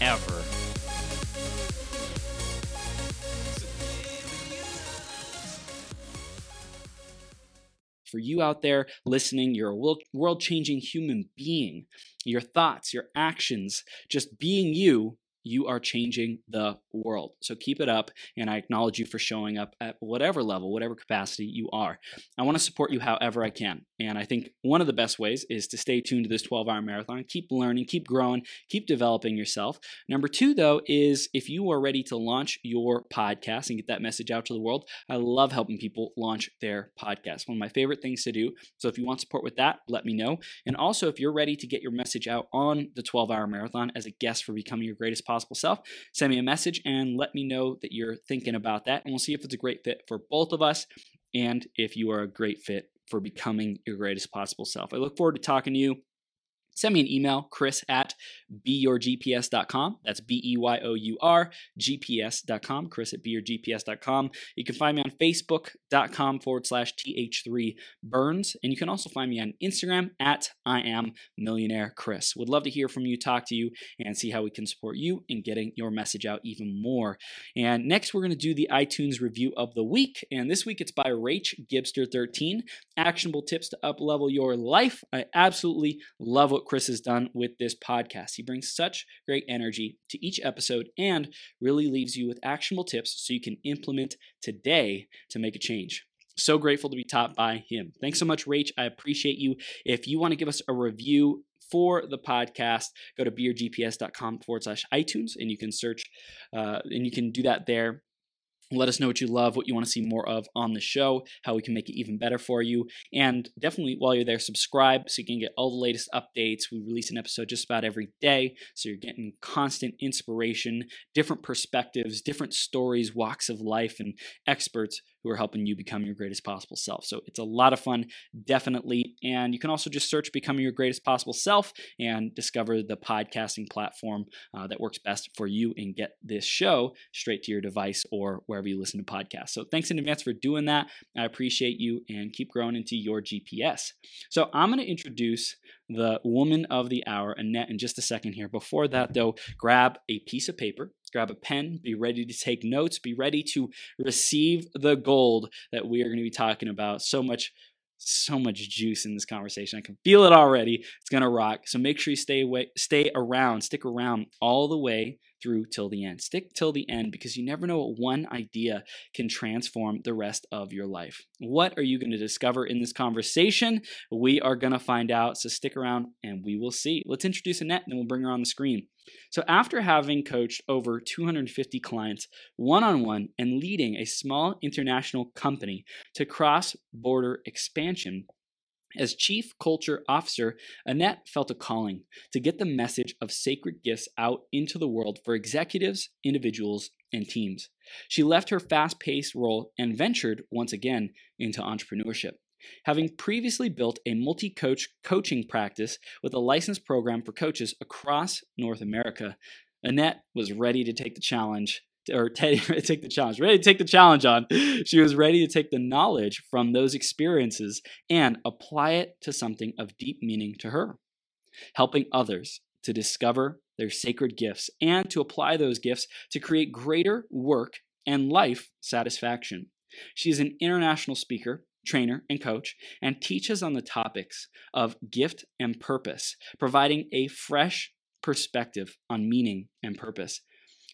ever. For you out there listening, you're a world-changing human being. Your thoughts, your actions, just being you, you are changing the world. So keep it up, and I acknowledge you for showing up at whatever level, whatever capacity you are. I want to support you however I can, and I think one of the best ways is to stay tuned to this 12-hour marathon. Keep learning, keep growing, keep developing yourself. #2, though, is if you are ready to launch your podcast and get that message out to the world, I love helping people launch their podcast. One of my favorite things to do. So if you want support with that, let me know. And also, if you're ready to get your message out on the 12-hour marathon as a guest for Becoming Your Greatest Possible Self, send me a message and let me know that you're thinking about that, and we'll see if it's a great fit for both of us and if you are a great fit for Becoming Your Greatest Possible Self. I look forward to talking to you. Send me an email, chris@beyourgps.com. That's beyourgps.com, chris@beyourgps.com. You can find me on facebook.com/th3burns. And you can also find me on Instagram @IamMillionaireChris. Would love to hear from you, talk to you, and see how we can support you in getting your message out even more. And next, we're going to do the iTunes review of the week. And this week, it's by Rach Gibster13. Actionable tips to up-level your life. I absolutely love what Chris has done with this podcast. He brings such great energy to each episode and really leaves you with actionable tips so you can implement today to make a change. So grateful to be taught by him. Thanks so much, Rach. I appreciate you. If you want to give us a review for the podcast, go to beyourgps.com/iTunes, and you can search and you can do that there. Let us know what you love, what you want to see more of on the show, how we can make it even better for you. And definitely, while you're there, subscribe so you can get all the latest updates. We release an episode just about every day, so you're getting constant inspiration, different perspectives, different stories, walks of life, and experts who are helping you become your greatest possible self. So it's a lot of fun, definitely. And you can also just search Becoming Your Greatest Possible Self and discover the podcasting platform that works best for you and get this show straight to your device or wherever you listen to podcasts. So thanks in advance for doing that. I appreciate you, and keep growing into your GPS. So I'm going to introduce the woman of the hour, Annette, in just a second here. Before that, though, grab a piece of paper, grab a pen, be ready to take notes, be ready to receive the gold that we are going to be talking about. So much juice in this conversation. I can feel it already. It's going to rock. So make sure you stick around all the way through till the end. Stick till the end, because you never know what one idea can transform the rest of your life. What are you going to discover in this conversation? We are going to find out. So stick around and we will see. Let's introduce Annette, and then we'll bring her on the screen. So after having coached over 250 clients one-on-one and leading a small international company to cross-border expansion, as Chief Culture Officer, Annette felt a calling to get the message of sacred gifts out into the world for executives, individuals, and teams. She left her fast-paced role and ventured once again into entrepreneurship. Having previously built a multi-coach coaching practice with a licensed program for coaches across North America, Annette was ready to take the challenge. She was ready to take the knowledge from those experiences and apply it to something of deep meaning to her, helping others to discover their sacred gifts and to apply those gifts to create greater work and life satisfaction. She is an international speaker, trainer, and coach, and teaches on the topics of gift and purpose, providing a fresh perspective on meaning and purpose.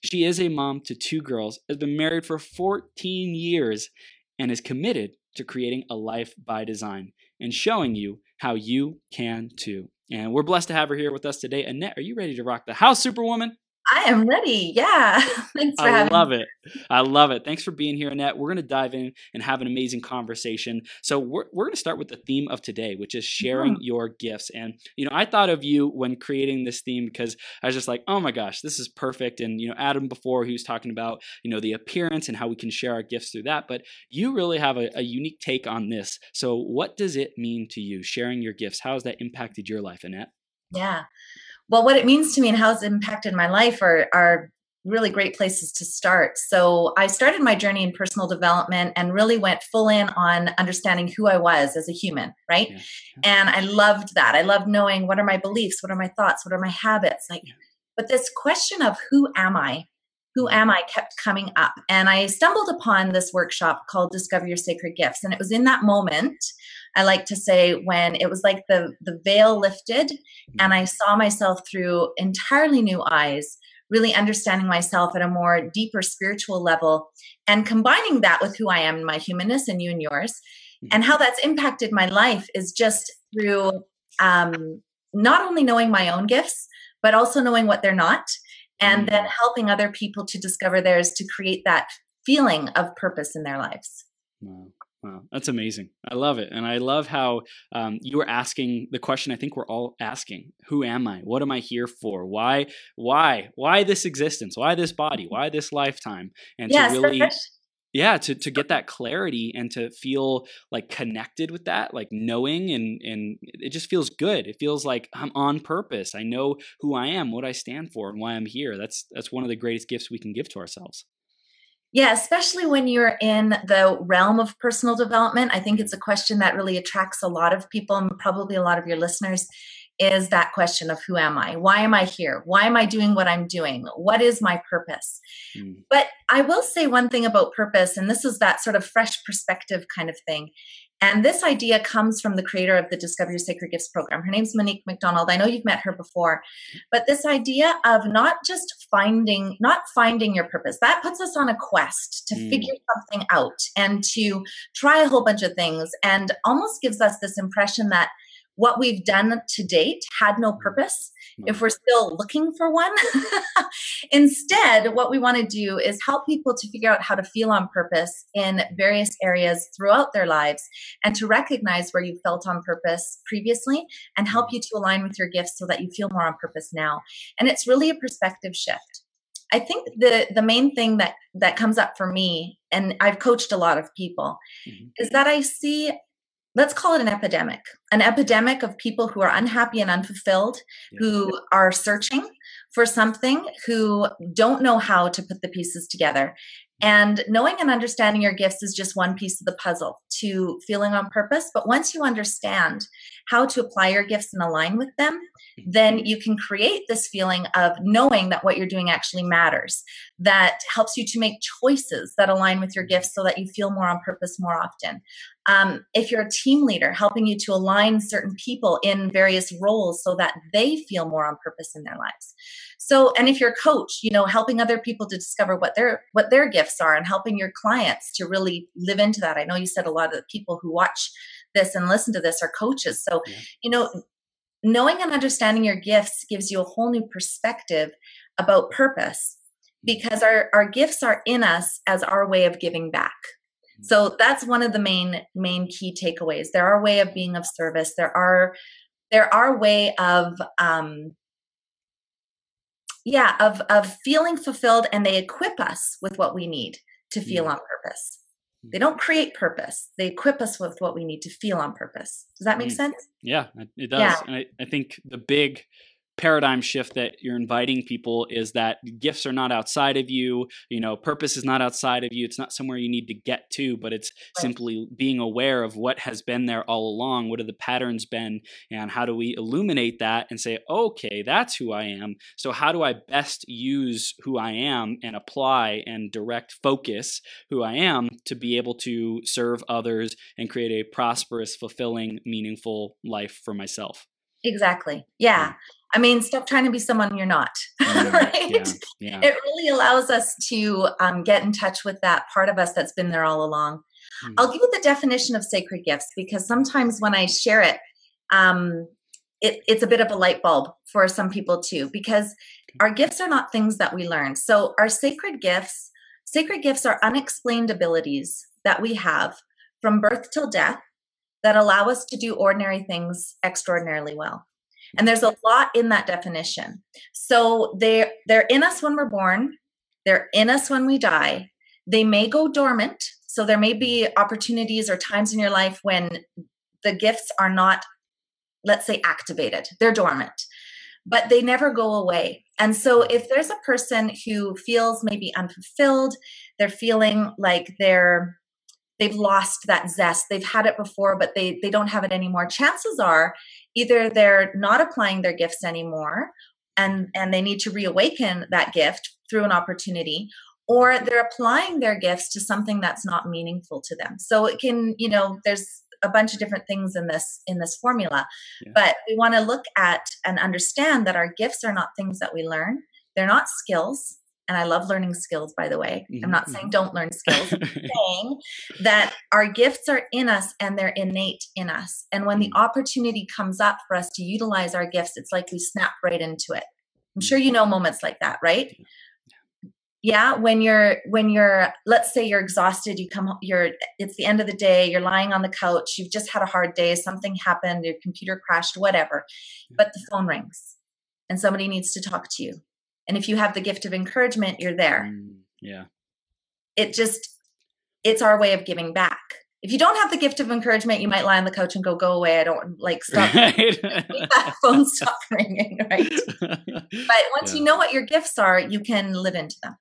She is a mom to 2 girls, has been married for 14 years, and is committed to creating a life by design and showing you how you can too. And we're blessed to have her here with us today. Annette, are you ready to rock the house, Superwoman? I am ready. Yeah. Thanks for having me. I love it. I love it. Thanks for being here, Annette. We're going to dive in and have an amazing conversation. So we're going to start with the theme of today, which is sharing your gifts. And, you know, I thought of you when creating this theme because I was just like, oh my gosh, this is perfect. And, you know, Adam before, he was talking about, you know, the appearance and how we can share our gifts through that. But you really have a unique take on this. So what does it mean to you, sharing your gifts? How has that impacted your life, Annette? Yeah. Well, what it means to me and how it's impacted my life are really great places to start. So I started my journey in personal development and really went full in on understanding who I was as a human, right? Yeah. And I loved that. I loved knowing what are my beliefs, what are my thoughts, what are my habits. Like, but this question of who am I kept coming up. And I stumbled upon this workshop called Discover Your Sacred Gifts. And it was in that moment, I like to say, when it was like the veil lifted and I saw myself through entirely new eyes, really understanding myself at a more deeper spiritual level and combining that with who I am, my humanness and you and yours, and how that's impacted my life is just through not only knowing my own gifts, but also knowing what they're not, and then helping other people to discover theirs to create that feeling of purpose in their lives. Wow. Wow, that's amazing. I love it. And I love how you were asking the question I think we're all asking. Who am I? What am I here for? Why this existence? Why this body? Why this lifetime? And yes, to really... Yeah, to get that clarity and to feel like connected with that, like knowing, and it just feels good. It feels like I'm on purpose. I know who I am, what I stand for, and why I'm here. That's one of the greatest gifts we can give to ourselves. Yeah, especially when you're in the realm of personal development. I think it's a question that really attracts a lot of people, and probably a lot of your listeners, is that question of who am I? Why am I here? Why am I doing what I'm doing? What is my purpose? But I will say one thing about purpose, and this is that sort of fresh perspective kind of thing. And this idea comes from the creator of the Discover Your Sacred Gifts program. Her name's Monique McDonald. I know you've met her before, but this idea of not finding your purpose, that puts us on a quest to figure something out and to try a whole bunch of things, and almost gives us this impression that what we've done to date had no purpose if we're still looking for one. Instead, what we want to do is help people to figure out how to feel on purpose in various areas throughout their lives, and to recognize where you felt on purpose previously and help you to align with your gifts so that you feel more on purpose now. And it's really a perspective shift. I think the main thing that comes up for me, and I've coached a lot of people, is that I see... let's call it an epidemic of people who are unhappy and unfulfilled, who are searching for something, who don't know how to put the pieces together. And knowing and understanding your gifts is just one piece of the puzzle to feeling on purpose. But once you understand how to apply your gifts and align with them, then you can create this feeling of knowing that what you're doing actually matters. That helps you to make choices that align with your gifts so that you feel more on purpose more often. If you're a team leader, helping you to align certain people in various roles so that they feel more on purpose in their lives. So, and if you're a coach, you know, helping other people to discover what their gifts are, and helping your clients to really live into that. I know you said a lot of the people who watch this and listen to this are coaches. So, you know, knowing and understanding your gifts gives you a whole new perspective about purpose, because our gifts are in us as our way of giving back. So that's one of the main key takeaways. They're our way of being of service. They're our way of of feeling fulfilled, and they equip us with what we need to feel on purpose. They don't create purpose. They equip us with what we need to feel on purpose. Does that make sense? Yeah, it does. Yeah. And I think the big paradigm shift that you're inviting people is that gifts are not outside of you. You know, purpose is not outside of you. It's not somewhere you need to get to, but it's simply being aware of what has been there all along. What have the patterns been, and how do we illuminate that and say, okay, that's who I am. So how do I best use who I am and apply and direct focus who I am to be able to serve others and create a prosperous, fulfilling, meaningful life for myself? Exactly. Yeah. I mean, stop trying to be someone you're not, right? Yeah, yeah. It really allows us to get in touch with that part of us that's been there all along. I'll give you the definition of sacred gifts, because sometimes when I share it, it's a bit of a light bulb for some people too, because our gifts are not things that we learn. So our sacred gifts are unexplained abilities that we have from birth till death that allow us to do ordinary things extraordinarily well. And there's a lot in that definition. So they're in us when we're born. They're in us when we die. They may go dormant. So there may be opportunities or times in your life when the gifts are not, let's say, activated. They're dormant, but they never go away. And so if there's a person who feels maybe unfulfilled, they're feeling like they've lost that zest. They've had it before, but they don't have it anymore. Chances are either they're not applying their gifts anymore and they need to reawaken that gift through an opportunity, or they're applying their gifts to something that's not meaningful to them. So it can, there's a bunch of different things in this formula, yeah. But we want to look at and understand that our gifts are not things that we learn. They're not skills. And I love learning skills, by the way. I'm not saying don't learn skills. I'm saying that our gifts are in us and they're innate in us. And when the opportunity comes up for us to utilize our gifts, it's like we snap right into it. I'm sure moments like that, right? Yeah, when you're, let's say you're exhausted, you come home, it's the end of the day, you're lying on the couch, you've just had a hard day, something happened, your computer crashed, whatever, but the phone rings and somebody needs to talk to you. And if you have the gift of encouragement, you're there. Yeah. It's our way of giving back. If you don't have the gift of encouragement, you might lie on the couch and go away. I don't stop. Right. That phone stop ringing, right? But once you know what your gifts are, you can live into them.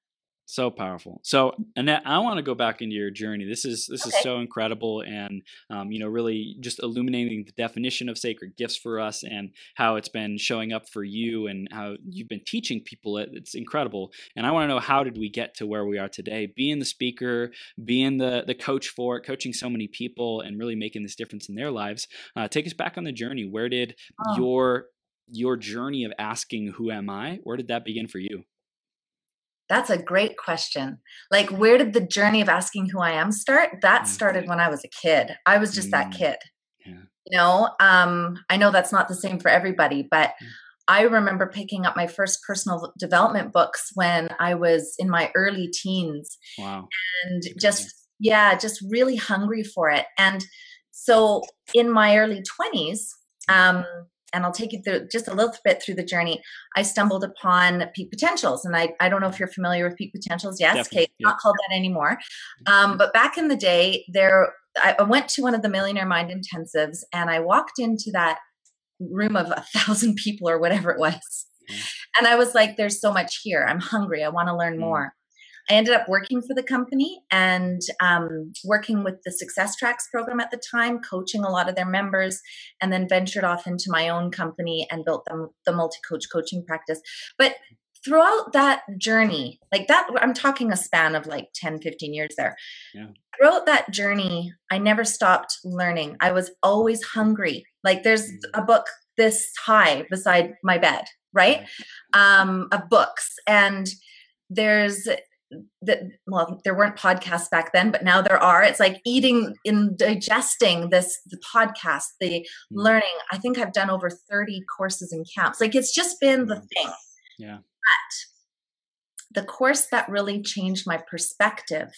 So powerful. So Annette, I want to go back into your journey. This is so incredible, and really just illuminating the definition of sacred gifts for us and how it's been showing up for you and how you've been teaching people it. It's incredible. And I want to know, how did we get to where we are today, being the speaker, being the coach for it, coaching so many people and really making this difference in their lives? Take us back on the journey. Where did your journey of asking, who am I, where did that begin for you? That's a great question. Like, where did the journey of asking who I am start? That started when I was a kid. I was just that kid. Yeah. I know that's not the same for everybody, but I remember picking up my first personal development books when I was in my early teens. Wow. And just really hungry for it. And so in my early 20s, and I'll take you through just a little bit through the journey, I stumbled upon Peak Potentials. And I don't know if you're familiar with Peak Potentials. Yes. Definitely. Okay. Not called that anymore. But back in the day I went to one of the Millionaire Mind Intensives, and I walked into that room of 1,000 people or whatever it was. And I was like, there's so much here. I'm hungry. I want to learn more. I ended up working for the company and working with the Success Tracks program at the time, coaching a lot of their members, and then ventured off into my own company and built the multi-coach coaching practice. But throughout that journey, like that, I'm talking a span of like 10, 15 years there. Yeah. Throughout that journey, I never stopped learning. I was always hungry. Like, there's a book this high beside my bed, right? Of books. And there weren't podcasts back then, but now there are. It's like eating and digesting the podcast, the learning. I think I've done over 30 courses and counts. Like, it's just been the thing. Yeah. But the course that really changed my perspective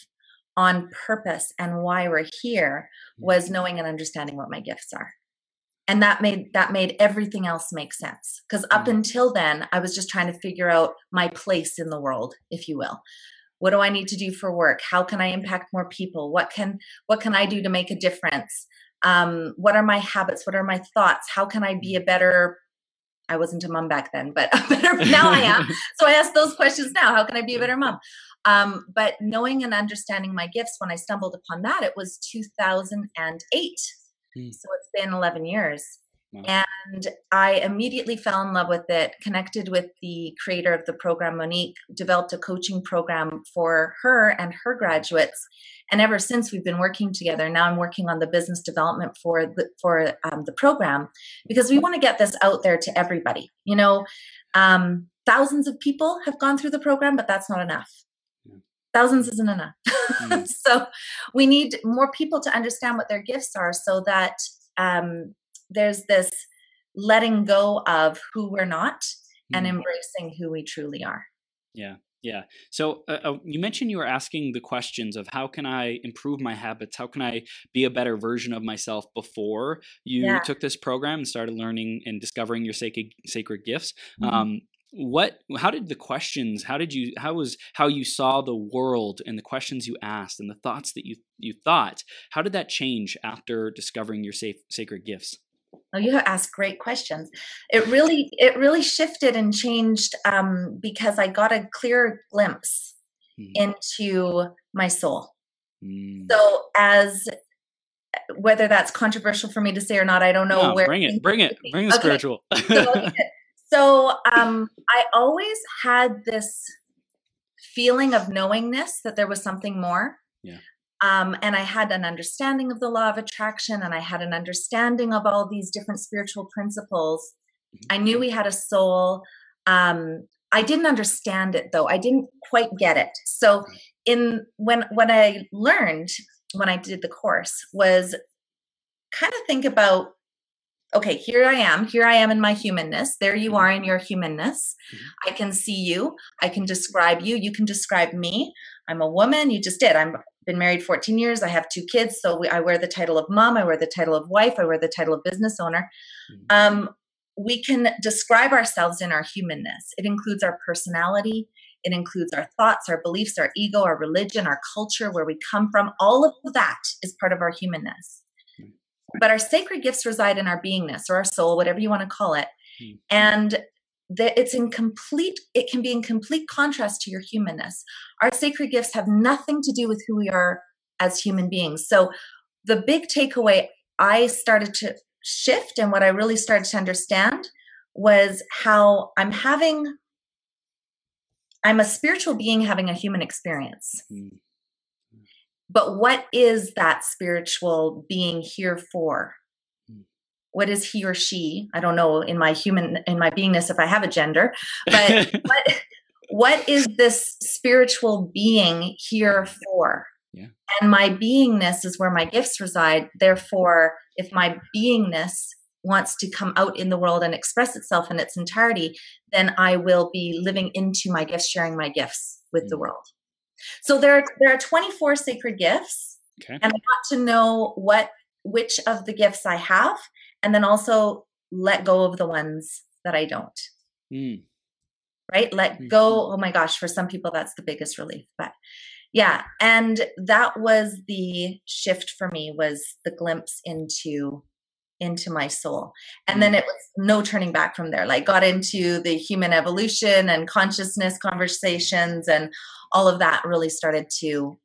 on purpose and why we're here was knowing and understanding what my gifts are. And that made everything else make sense. Because up until then, I was just trying to figure out my place in the world, if you will. What do I need to do for work? How can I impact more people? What can I do to make a difference? What are my habits? What are my thoughts? How can I be a better — I wasn't a mom back then, but a better — now I am. So I ask those questions now. How can I be a better mom? But knowing and understanding my gifts, when I stumbled upon that, it was 2008. So it's been 11 years. Wow. And I immediately fell in love with it, connected with the creator of the program, Monique, developed a coaching program for her and her graduates. And ever since, we've been working together. Now I'm working on the business development for the program, because we want to get this out there to everybody. Thousands of people have gone through the program, but that's not enough. Thousands isn't enough. So we need more people to understand what their gifts are, so that there's this letting go of who we're not and embracing who we truly are. Yeah. Yeah. So you mentioned you were asking the questions of how can I improve my habits? How can I be a better version of myself before you took this program and started learning and discovering your sacred gifts? Mm-hmm. How you saw the world and the questions you asked and the thoughts that you thought, how did that change after discovering your sacred gifts? Oh, you asked great questions. It really shifted and changed because I got a clear glimpse into my soul. So whether that's controversial for me to say or not, I don't know. Bring it spiritual. So I always had this feeling of knowingness that there was something more. Yeah. And I had an understanding of the law of attraction, and I had an understanding of all these different spiritual principles. I knew we had a soul. I didn't understand it though. I didn't quite get it. So when I learned, when I did the course, was kind of think about, okay, here I am in my humanness. There you are in your humanness. I can see you. I can describe you. You can describe me. I'm a woman. You just did. I've been married 14 years. I have 2 kids. So I wear the title of mom. I wear the title of wife. I wear the title of business owner. We can describe ourselves in our humanness. It includes our personality. It includes our thoughts, our beliefs, our ego, our religion, our culture, where we come from. All of that is part of our humanness. But our sacred gifts reside in our beingness or our soul, whatever you want to call it. And it can be in complete contrast to your humanness. Our sacred gifts have nothing to do with who we are as human beings. So the big takeaway I started to shift, and what I really started to understand, was how I'm a spiritual being having a human experience. But what is that spiritual being here for? What is he or she? I don't know in my beingness if I have a gender, but what is this spiritual being here for? Yeah. And my beingness is where my gifts reside. Therefore, if my beingness wants to come out in the world and express itself in its entirety, then I will be living into my gifts, sharing my gifts with the world. So there are 24 sacred gifts, and I got to know which of the gifts I have, and then also let go of the ones that I don't. Right? Let go. Oh my gosh. For some people, that's the biggest relief, but yeah. And that was the shift for me, was the glimpse into my soul. And then it was no turning back from there. Like, got into the human evolution and consciousness conversations, and all of that really started to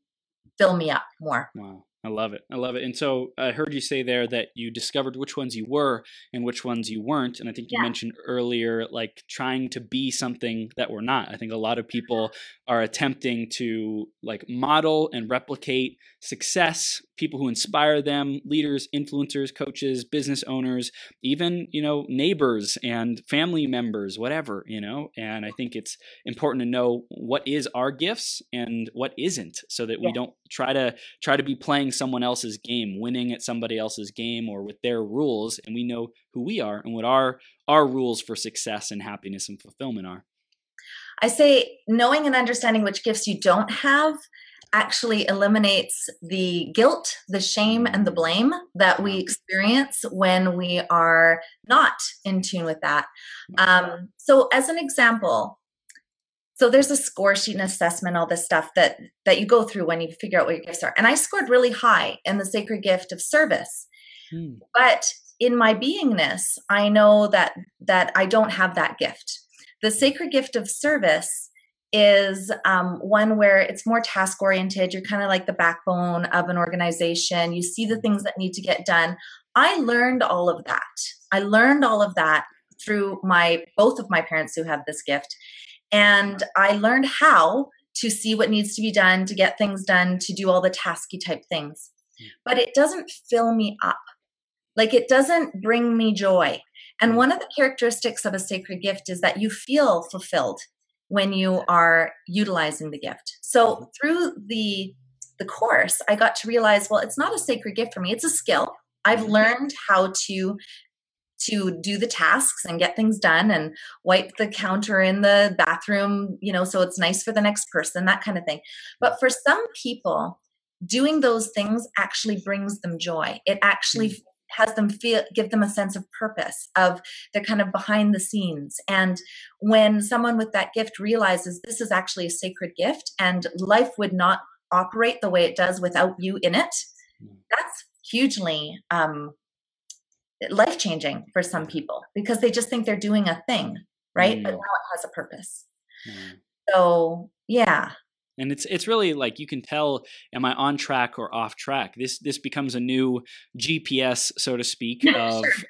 fill me up more. Wow. I love it. I love it. And so I heard you say there that you discovered which ones you were and which ones you weren't. And I think you mentioned earlier, like, trying to be something that we're not. I think a lot of people are attempting to, like, model and replicate success, people who inspire them, leaders, influencers, coaches, business owners, even, neighbors and family members, whatever, and I think it's important to know what is our gifts and what isn't, so that we don't try to be playing someone else's game, winning at somebody else's game or with their rules. And we know who we are and what our rules for success and happiness and fulfillment are. I say knowing and understanding which gifts you don't have actually eliminates the guilt, the shame, and the blame that we experience when we are not in tune with that. So as an example, so there's a score sheet and assessment, all this stuff that you go through when you figure out what your gifts are. And I scored really high in the sacred gift of service. But in my beingness, I know that I don't have that gift. The sacred gift of service is one where it's more task oriented. You're kind of like the backbone of an organization. You see the things that need to get done. I learned all of that. Through both of my parents who have this gift. And I learned how to see what needs to be done, to get things done, to do all the tasky type things. But it doesn't fill me up. Like, it doesn't bring me joy. And one of the characteristics of a sacred gift is that you feel fulfilled when you are utilizing the gift. So through the course, I got to realize, well, it's not a sacred gift for me. It's a skill. I've learned how to do the tasks and get things done and wipe the counter in the bathroom, you know, so it's nice for the next person, that kind of thing. But for some people, doing those things actually brings them joy. It actually has them give them a sense of purpose, of they're kind of behind the scenes. And when someone with that gift realizes this is actually a sacred gift and life would not operate the way it does without you in it, that's hugely life-changing for some people, because they just think they're doing a thing, right? But now it has a purpose. So, yeah. And it's really like you can tell, am I on track or off track? This becomes a new GPS, so to speak,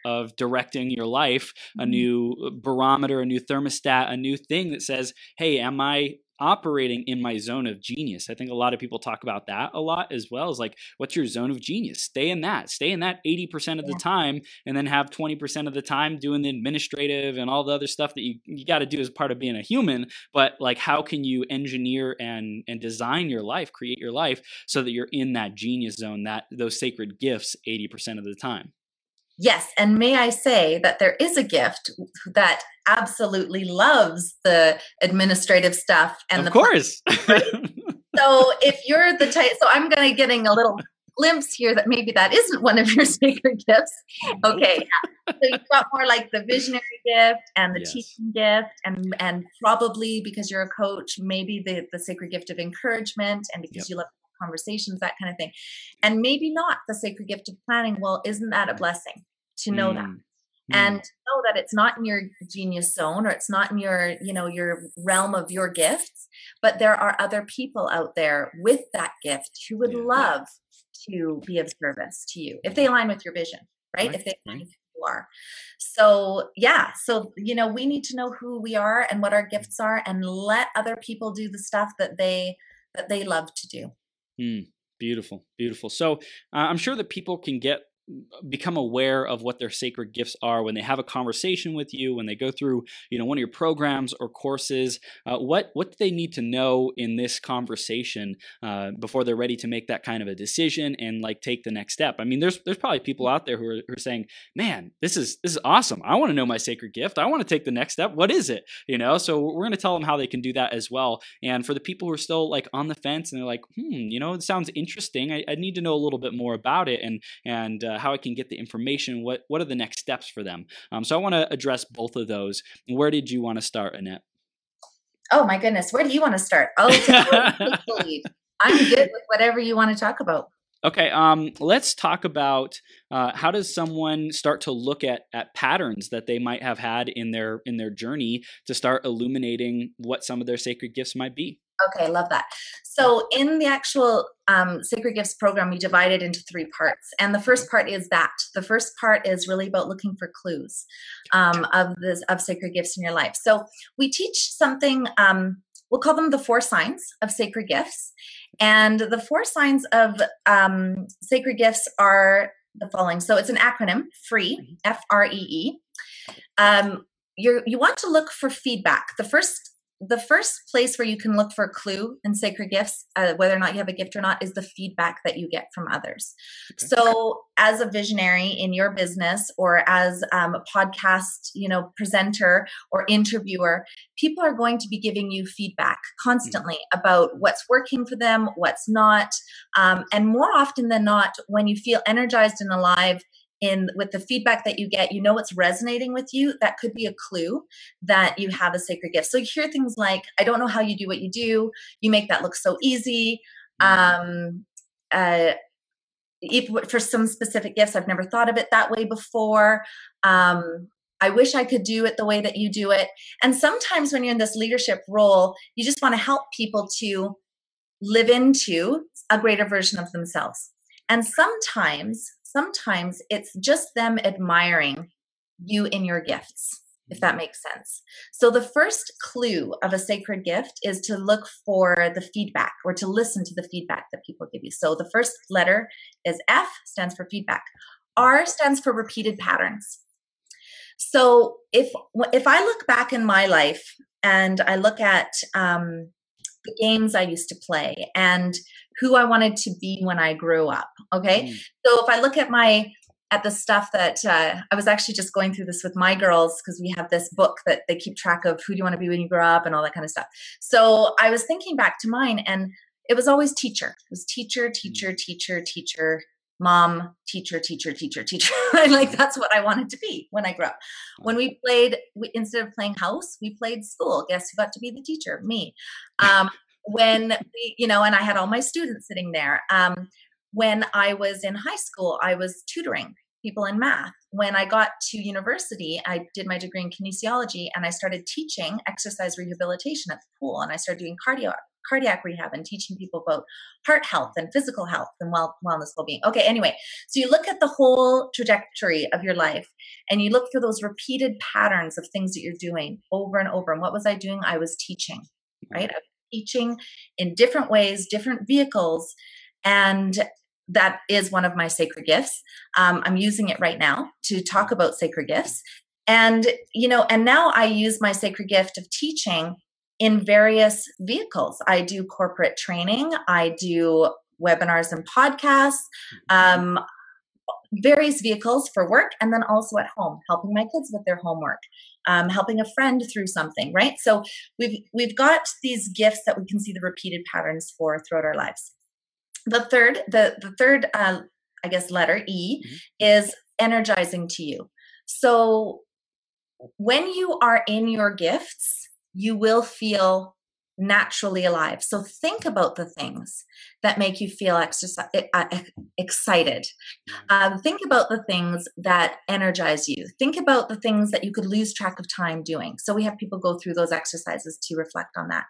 of directing your life, a new barometer, a new thermostat, a new thing that says, hey, am I operating in my zone of genius? I think a lot of people talk about that a lot as well, is like, what's your zone of genius? Stay in that 80% of the time, and then have 20% of the time doing the administrative and all the other stuff that you got to do as part of being a human. But like, how can you engineer and design your life, create your life so that you're in that genius zone, that those sacred gifts 80% of the time? Yes. And may I say that there is a gift that absolutely loves the administrative stuff. And of course. So if you're the type, so I'm going to getting a little glimpse here that maybe that isn't one of your sacred gifts. Okay. So you've got more like the visionary gift and the teaching gift, and probably because you're a coach, maybe the sacred gift of encouragement, and because you love conversations, that kind of thing. And maybe not the sacred gift of planning. Well, isn't that a blessing to know that? And know that it's not in your genius zone, or it's not in your, you know, your realm of your gifts, but there are other people out there with that gift who would love to be of service to you if they align with your vision, right? If they align with who you are. So yeah, so you know, we need to know who we are and what our gifts are, and let other people do the stuff that they love to do. Beautiful, beautiful. So I'm sure that people can become aware of what their sacred gifts are when they have a conversation with you, when they go through, you know, one of your programs or courses. What do they need to know in this conversation before they're ready to make that kind of a decision and like take the next step? I mean, there's probably people out there who are saying, "Man, this is awesome. I want to know my sacred gift. I want to take the next step. What is it?" You know. So we're going to tell them how they can do that as well. And for the people who are still like on the fence and they're like, you know, it sounds interesting. I need to know a little bit more about it and how I can get the information, what are the next steps for them? So I want to address both of those. Where did you want to start, Annette? Oh my goodness. Where do you want to start? Oh, I'm good with whatever you want to talk about. Okay. Let's talk about how does someone start to look at patterns that they might have had in their journey to start illuminating what some of their sacred gifts might be. Okay, love that. So in the actual Sacred Gifts program, we divide it into three parts. And the first part is that. The first part is really about looking for clues of sacred gifts in your life. So we teach something, we'll call them the 4 signs of sacred gifts. And the 4 signs of sacred gifts are the following. So it's an acronym, FREE, F-R-E-E. You want to look for feedback. The first place where you can look for a clue in sacred gifts, whether or not you have a gift or not, is the feedback that you get from others. Okay. So as a visionary in your business, or as a podcast, you know, presenter or interviewer, people are going to be giving you feedback constantly about what's working for them, what's not. And more often than not, when you feel energized and alive with the feedback that you get, you know it's resonating with you. That could be a clue that you have a sacred gift. So you hear things like, "I don't know how you do what you do. You make that look so easy." If for some specific gifts, I've never thought of it that way before. I wish I could do it the way that you do it. And sometimes when you're in this leadership role, you just want to help people to live into a greater version of themselves. And sometimes it's just them admiring you in your gifts, if that makes sense. So the first clue of a sacred gift is to look for the feedback, or to listen to the feedback that people give you. So the first letter is F, stands for feedback. R stands for repeated patterns. So if I look back in my life and I look at the games I used to play and who I wanted to be when I grew up. Okay. So if I look at my at the stuff that I was actually just going through this with my girls, because we have this book that they keep track of who do you want to be when you grow up and all that kind of stuff. So I was thinking back to mine, and it was always teacher. It was teacher, teacher, teacher, teacher, mom, teacher, teacher, teacher, teacher. Like, that's what I wanted to be when I grew up. When we played, instead of playing house, we played school. Guess who got to be the teacher? Me. When we, you know, and I had all my students sitting there. When I was in high school, I was tutoring people in math. When I got to university, I did my degree in kinesiology, and I started teaching exercise rehabilitation at the pool, and I started doing cardiac rehab and teaching people about heart health and physical health and wellness, well-being. Okay, anyway, so you look at the whole trajectory of your life and you look for those repeated patterns of things that you're doing over and over. And what was I doing? I was teaching, right? I was teaching in different ways, different vehicles, and that is one of my sacred gifts. I'm using it right now to talk about sacred gifts. And, you know, and now I use my sacred gift of teaching in various vehicles. I do corporate training. I do webinars and podcasts, various vehicles for work, and then also at home, helping my kids with their homework, helping a friend through something, right? So we've got these gifts that we can see the repeated patterns for throughout our lives. The third, I guess, letter E is energizing to you. So when you are in your gifts, you will feel naturally alive. So think about the things that make you feel excited. Think about the things that energize you. Think about the things that you could lose track of time doing. So we have people go through those exercises to reflect on that.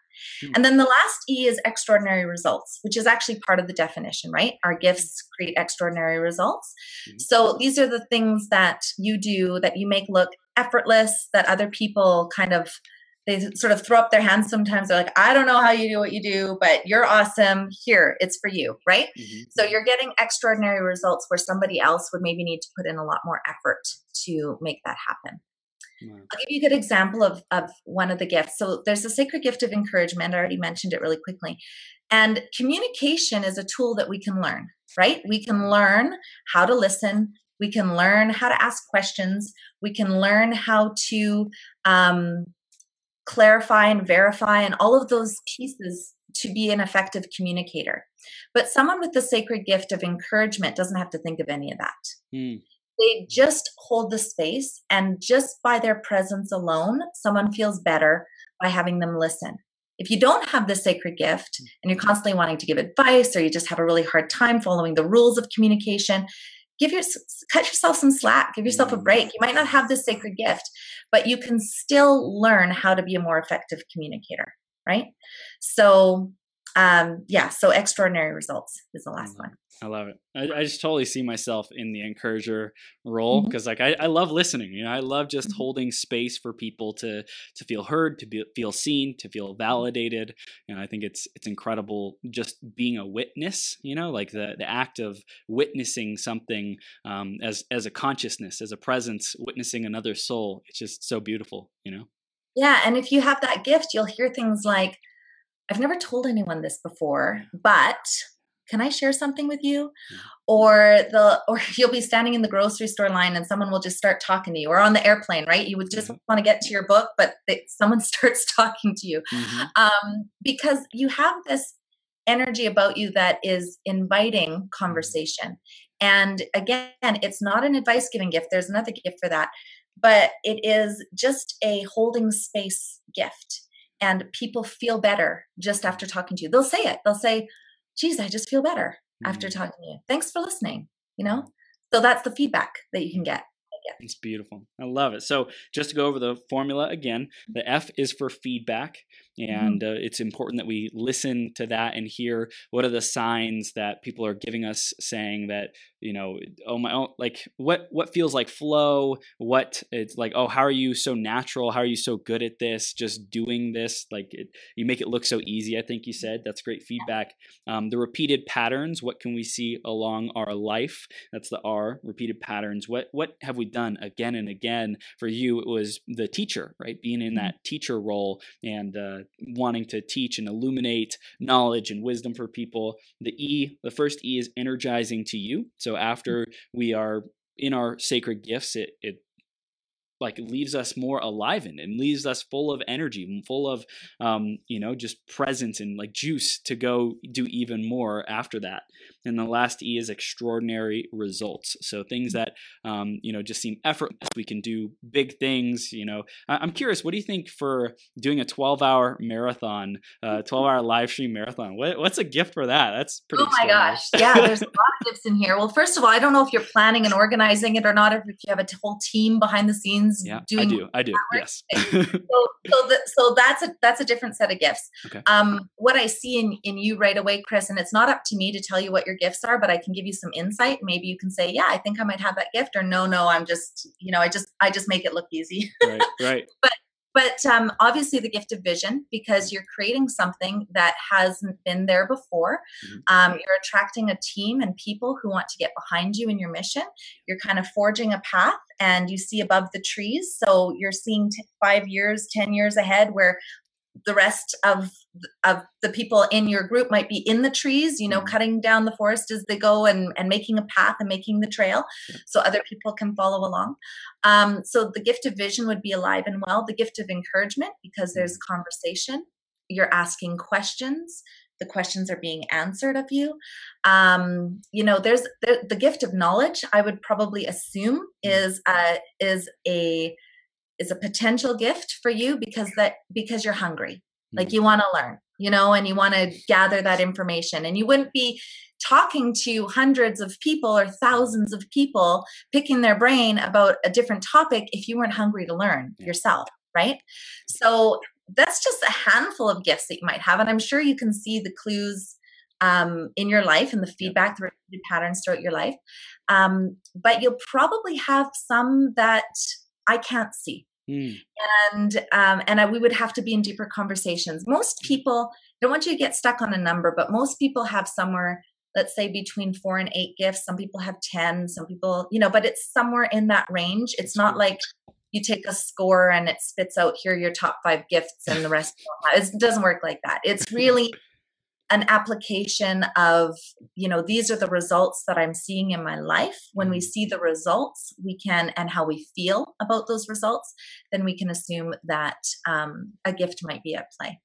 And then the last E is extraordinary results, which is actually part of the definition, right? Our gifts create extraordinary results. So these are the things that you do that you make look effortless, that other people kind of, they sort of throw up their hands sometimes. They're like, I don't know how you do what you do, but you're awesome. Here, it's for you, right? So you're getting extraordinary results where somebody else would maybe need to put in a lot more effort to make that happen. I'll give you a good example of one of the gifts. So there's a sacred gift of encouragement. I already mentioned it really quickly. And communication is a tool that we can learn, right? We can learn how to listen. We can learn how to ask questions. We can learn how to clarify and verify and all of those pieces to be an effective communicator. But someone with the sacred gift of encouragement doesn't have to think of any of that. They just hold the space, and just by their presence alone, someone feels better by having them listen. If you don't have the sacred gift and you're constantly wanting to give advice, or you just have a really hard time following the rules of communication, cut yourself some slack, give yourself a break. You might not have this sacred gift, but you can still learn how to be a more effective communicator, right? So, so extraordinary results is the last one. I love it. I just totally see myself in the encourager role, because I love listening. You know, I love just holding space for people to feel heard, feel seen, to feel validated. And I think it's incredible just being a witness, you know, like the act of witnessing something as a consciousness, as a presence, witnessing another soul. It's just so beautiful, you know? Yeah. And if you have that gift, you'll hear things like, I've never told anyone this before, but can I share something with you? Or you'll be standing in the grocery store line and someone will just start talking to you, or on the airplane, right? You would just want to get to your book, but someone starts talking to you because you have this energy about you that is inviting conversation. And again, it's not an advice giving gift. There's another gift for that, but it is just a holding space gift. And people feel better just after talking to you. They'll say it. They'll say, geez, I just feel better after talking to you. Thanks for listening. You know, so that's the feedback that you can get. It's beautiful. I love it. So just to go over the formula again, the F is for feedback. And it's important that we listen to that and hear what are the signs that people are giving us, saying that, you know, oh my, like what feels like flow, what it's like, oh, how are you so natural? How are you so good at this? Just doing this, like you make it look so easy. I think you said that's great feedback. The repeated patterns, what can we see along our life? That's the R, repeated patterns. What have we done again and again? For you, it was the teacher, right? Being in that teacher role and, wanting to teach and illuminate knowledge and wisdom for people. The first E is energizing to you. So after we are in our sacred gifts, it like leaves us more alive and leaves us full of energy, full of, just presence and like juice to go do even more after that. And the last E is extraordinary results. So things that, just seem effortless. We can do big things. I'm curious, what do you think for doing a 12-hour marathon, 12-hour live stream marathon? What's a gift for that? That's pretty extraordinary. Oh my gosh. Yeah, there's a lot of gifts in here. Well, first of all, I don't know if you're planning and organizing it or not, or if you have a whole team behind the scenes. Yeah, I do. Yes. so that's a different set of gifts. Okay. What I see in you right away, Chris, and it's not up to me to tell you what your gifts are, but I can give you some insight. Maybe you can say, yeah, I think I might have that gift, or no, I'm just, I just make it look easy. Right. But obviously the gift of vision, because you're creating something that hasn't been there before. Mm-hmm. You're attracting a team and people who want to get behind you in your mission. You're kind of forging a path, and you see above the trees. So you're seeing 5 years, 10 years ahead, where the rest of the people in your group might be in the trees, mm-hmm. cutting down the forest as they go and making a path and making the trail, yeah. So other people can follow along. So the gift of vision would be alive and well. The gift of encouragement, because mm-hmm. there's conversation, you're asking questions, the questions are being answered of you. There's the gift of knowledge, I would probably assume mm-hmm. is a potential gift for you, because you're hungry, like you want to learn, and you want to gather that information, and you wouldn't be talking to hundreds of people or thousands of people picking their brain about a different topic if you weren't hungry to learn yourself. Right. So that's just a handful of gifts that you might have. And I'm sure you can see the clues in your life and the feedback, the repeated patterns throughout your life. But you'll probably have some that I can't see. Mm. And we would have to be in deeper conversations. Most people, I don't want you to get stuck on a number, but most people have somewhere, let's say between 4 and 8 gifts. Some people have 10, some people, but it's somewhere in that range. It's not like you take a score and it spits out, here are your top 5 gifts and the rest. It doesn't work like that. It's really an application of, these are the results that I'm seeing in my life. When we see the results, we can, and how we feel about those results, then we can assume that a gift might be at play.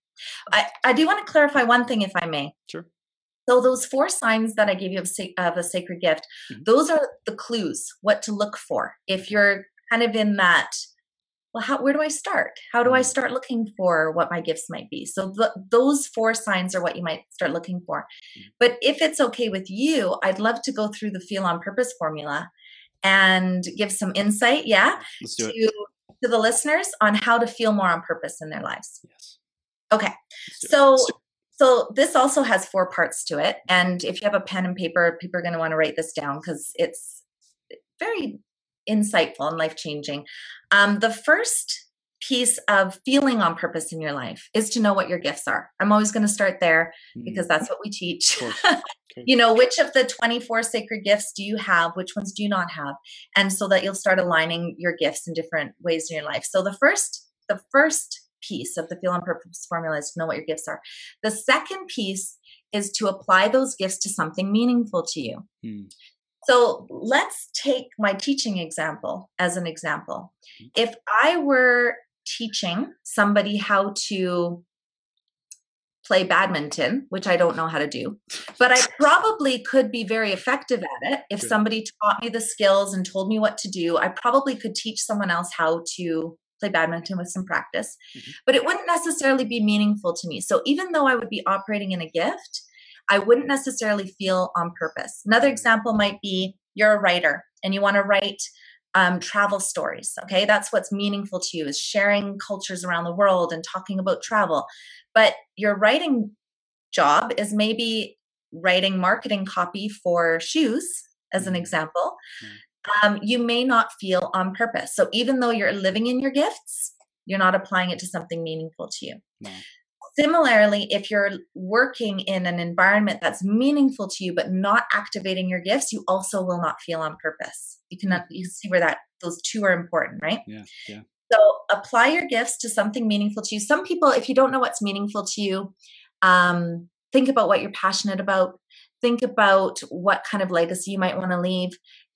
I do want to clarify one thing, if I may. Sure. So those 4 signs that I gave you of a sacred gift, mm-hmm. those are the clues, what to look for. If you're kind of in that, well, where do I start? How do I start looking for what my gifts might be? So those 4 signs are what you might start looking for. But if it's okay with you, I'd love to go through the Feel on Purpose formula and give some insight, let's do to the listeners on how to feel more on purpose in their lives. Yes. Okay. So this also has 4 parts to it. And if you have a pen and paper, people are going to want to write this down, because it's very insightful and life-changing. The first piece of feeling on purpose in your life is to know what your gifts are. I'm always going to start there, because that's what we teach. Which of the 24 sacred gifts do you have? Which ones do you not have? And so that you'll start aligning your gifts in different ways in your life. So the first piece of the Feel on Purpose formula is to know what your gifts are. The second piece is to apply those gifts to something meaningful to you. Mm. So let's take my teaching example as an example. If I were teaching somebody how to play badminton, which I don't know how to do, but I probably could be very effective at it. If somebody taught me the skills and told me what to do, I probably could teach someone else how to play badminton with some practice, but it wouldn't necessarily be meaningful to me. So even though I would be operating in a gift, I wouldn't necessarily feel on purpose. Another example might be you're a writer and you want to write travel stories. Okay, that's what's meaningful to you, is sharing cultures around the world and talking about travel. But your writing job is maybe writing marketing copy for shoes, as an example. You may not feel on purpose. So even though you're living in your gifts, you're not applying it to something meaningful to you. No. Similarly, if you're working in an environment that's meaningful to you, but not activating your gifts, you also will not feel on purpose. You can see where those 2 are important, right? Yeah. So apply your gifts to something meaningful to you. Some people, if you don't know what's meaningful to you, think about what you're passionate about. Think about what kind of legacy you might want to leave.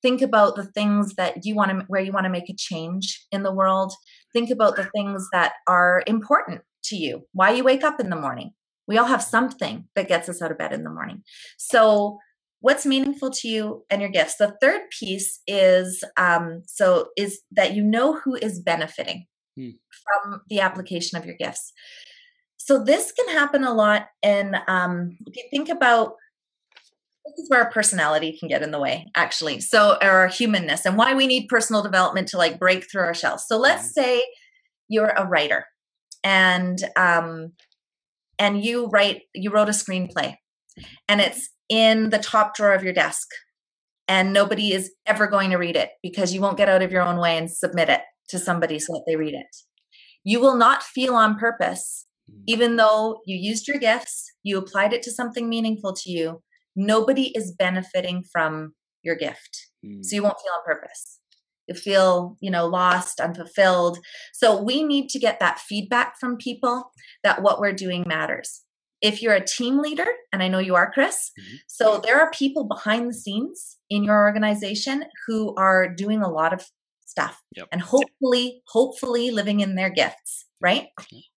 Think about the things that you want to, where you want to make a change in the world. Think about the things that are important to you, why you wake up in the morning. We all have something that gets us out of bed in the morning. So what's meaningful to you and your gifts? The third piece is that you know who is benefiting from the application of your gifts. So this can happen a lot. And if you think about, this is where our personality can get in the way, actually. So our humanness and why we need personal development to like break through our shells. So let's say you're a writer and you wrote a screenplay and it's in the top drawer of your desk and nobody is ever going to read it because you won't get out of your own way and submit it to somebody so that they read it. You will not feel on purpose, even though you used your gifts, you applied it to something meaningful to you. Nobody is benefiting from your gift. So you won't feel on purpose. You feel, lost, unfulfilled. So we need to get that feedback from people that what we're doing matters. If you're a team leader, and I know you are, Chris, so there are people behind the scenes in your organization who are doing a lot of stuff and hopefully living in their gifts. Right?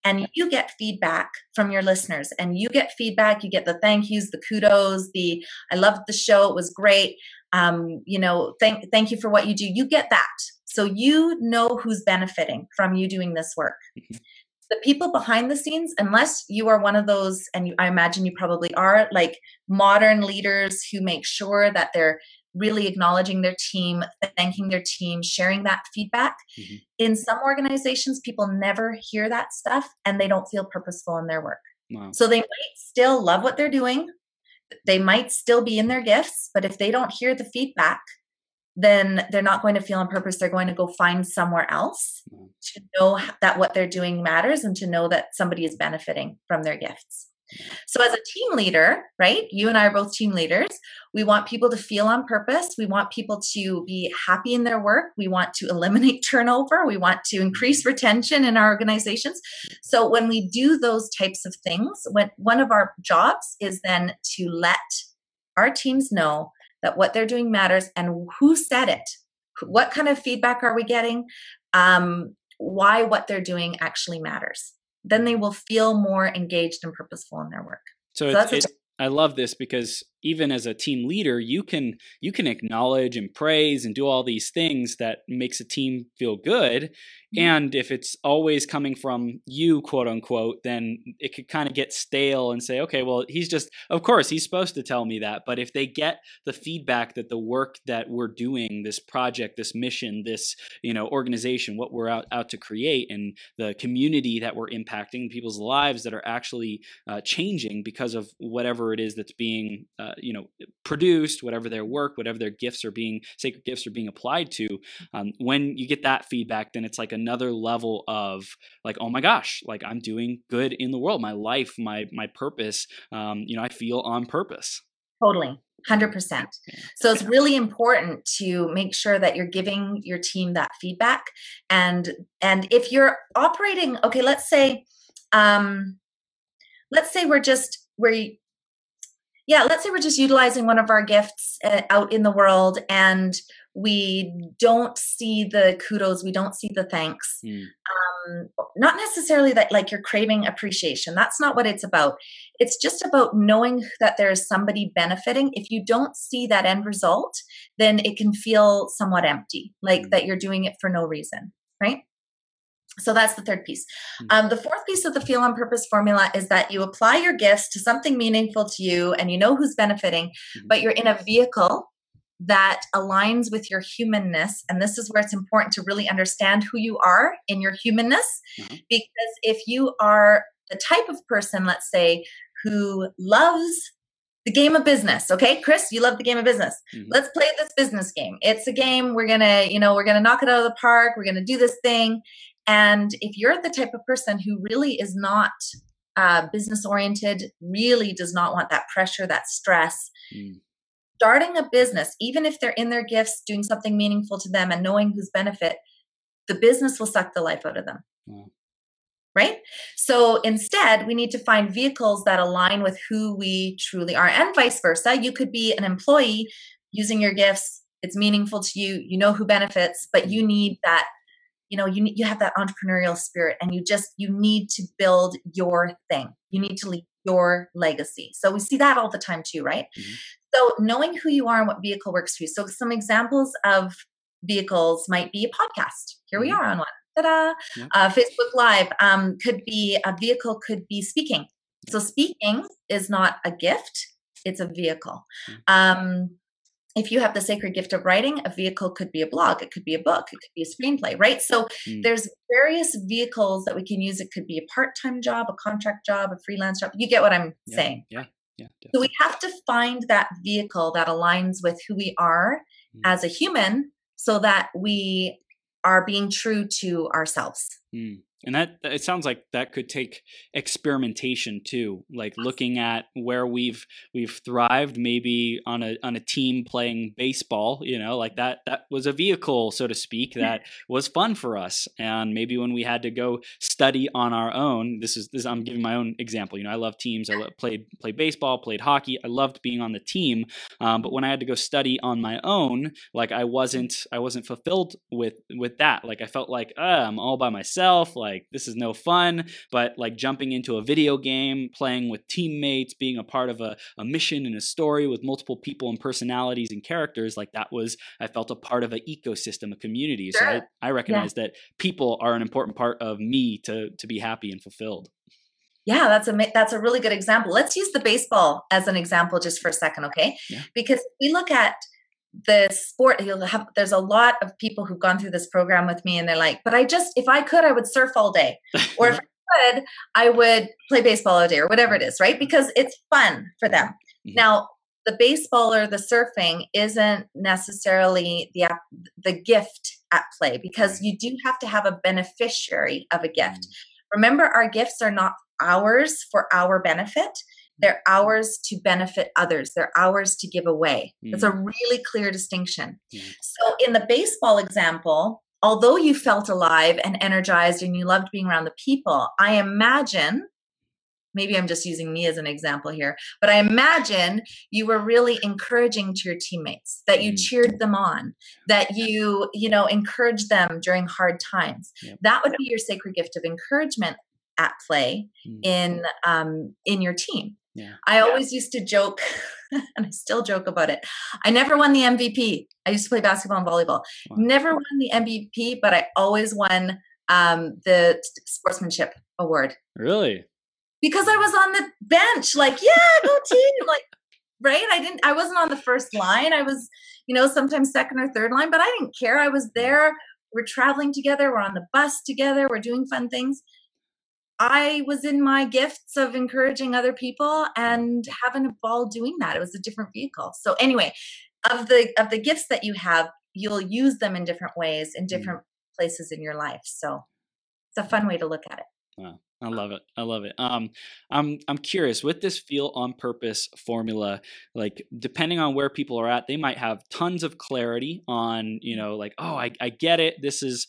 And you get feedback from your listeners and you get feedback, you get the thank yous, the kudos, I loved the show. It was great. Thank you for what you do. You get that. So you know who's benefiting from you doing this work. The people behind the scenes, unless you are one of those, and I imagine you probably are, like modern leaders who make sure that they're really acknowledging their team, thanking their team, sharing that feedback. In some organizations, people never hear that stuff and they don't feel purposeful in their work. Wow. So they might still love what they're doing. They might still be in their gifts, but if they don't hear the feedback, then they're not going to feel on purpose. They're going to go find somewhere else to know that what they're doing matters and to know that somebody is benefiting from their gifts. So as a team leader, right, you and I are both team leaders. We want people to feel on purpose. We want people to be happy in their work. We want to eliminate turnover. We want to increase retention in our organizations. So when we do those types of things, one of our jobs is then to let our teams know that what they're doing matters and who said it. What kind of feedback are we getting? Why what they're doing actually matters. Then they will feel more engaged and purposeful in their work. I love this because even as a team leader, you can acknowledge and praise and do all these things that makes a team feel good. And if it's always coming from you, quote unquote, then it could kind of get stale and say, okay, well, of course, he's supposed to tell me that. But if they get the feedback that the work that we're doing, this project, this mission, this organization, what we're out to create, and the community that we're impacting, people's lives that are actually changing because of whatever it is that's being produced, whatever their work, whatever their gifts are being, sacred gifts are being applied to. When you get that feedback, then it's like another level of like, oh my gosh, like I'm doing good in the world, my life, my purpose. I feel on purpose. Totally. 100%. So it's really important to make sure that you're giving your team that feedback. And if you're operating, okay, let's say we're just utilizing one of our gifts out in the world and we don't see the kudos, we don't see the thanks. Not necessarily that like you're craving appreciation. That's not what it's about. It's just about knowing that there is somebody benefiting. If you don't see that end result, then it can feel somewhat empty, like that you're doing it for no reason, right? So that's the third piece. The fourth piece of the feel on purpose formula is that you apply your gifts to something meaningful to you and you know who's benefiting, but you're in a vehicle that aligns with your humanness. And this is where it's important to really understand who you are in your humanness, because if you are the type of person, let's say, who loves the game of business. Okay, Chris, you love the game of business. Let's play this business game. It's a game. We're going to knock it out of the park. We're going to do this thing. And if you're the type of person who really is not business oriented, really does not want that pressure, that stress, starting a business, even if they're in their gifts, doing something meaningful to them and knowing whose benefit, the business will suck the life out of them. Right? So instead, we need to find vehicles that align with who we truly are and vice versa. You could be an employee using your gifts it's meaningful to you, you know who benefits, but you need that, you know, you have that entrepreneurial spirit, and you need to build your thing. You need to leave your legacy. So we see that all the time too, right? Mm-hmm. So knowing who you are and what vehicle works for you. So some examples of vehicles might be a podcast. Here we are on one. Ta-da! Yeah. Facebook Live could be a vehicle, could be speaking. So speaking is not a gift. It's a vehicle. If you have the sacred gift of writing, a vehicle could be a blog, it could be a book, it could be a screenplay, right? So there's various vehicles that we can use. It could be a part-time job, a contract job, a freelance job. You get what I'm saying? Yeah. So we have to find that vehicle that aligns with who we are as a human, so that we are being true to ourselves. And that, it sounds like that could take experimentation too, like looking at where we've thrived, maybe on a team playing baseball, you know, like that was a vehicle, so to speak, that was fun for us. And maybe when we had to go study on our own, I'm giving my own example. You know, I love teams. I played baseball, played hockey. I loved being on the team. But when I had to go study on my own, like I wasn't fulfilled with that. Like I felt like, I'm all by myself. Like, this is no fun. But like jumping into a video game, playing with teammates, being a part of a mission and a story with multiple people and personalities and characters, like I felt a part of an ecosystem, a community. Sure. So I recognize that people are an important part of me to be happy and fulfilled. Yeah, that's a really good example. Let's use the baseball as an example just for a second, okay? Yeah. Because we look at the sport, there's a lot of people who've gone through this program with me, and they're like, but if I could, I would surf all day, or if I could, I would play baseball all day, or whatever it is, right? Because it's fun for them. Now, the baseball or the surfing isn't necessarily the gift at play, because you do have to have a beneficiary of a gift. Remember, our gifts are not ours for our benefit. They're ours to benefit others. They're ours to give away. It's a really clear distinction. So in the baseball example, although you felt alive and energized and you loved being around the people, I imagine, maybe I'm just using me as an example here, but I imagine you were really encouraging to your teammates, that you cheered them on, that you encouraged them during hard times. That would be your sacred gift of encouragement at play in your team. I always used to joke, and I still joke about it. I never won the MVP. I used to play basketball and volleyball. Wow. Never won the MVP, but I always won the sportsmanship award. Really? Because I was on the bench, like, go team, like, right? I wasn't on the first line. I was, sometimes second or third line, but I didn't care. I was there. We're traveling together. We're on the bus together. We're doing fun things. I was in my gifts of encouraging other people and having a ball doing that. It was a different vehicle. So anyway, of the gifts that you have, you'll use them in different ways in different places in your life. So it's a fun way to look at it. Wow. I love it. I love it. I'm curious, with this feel on purpose formula, like depending on where people are at, they might have tons of clarity on, like, oh, I get it. This is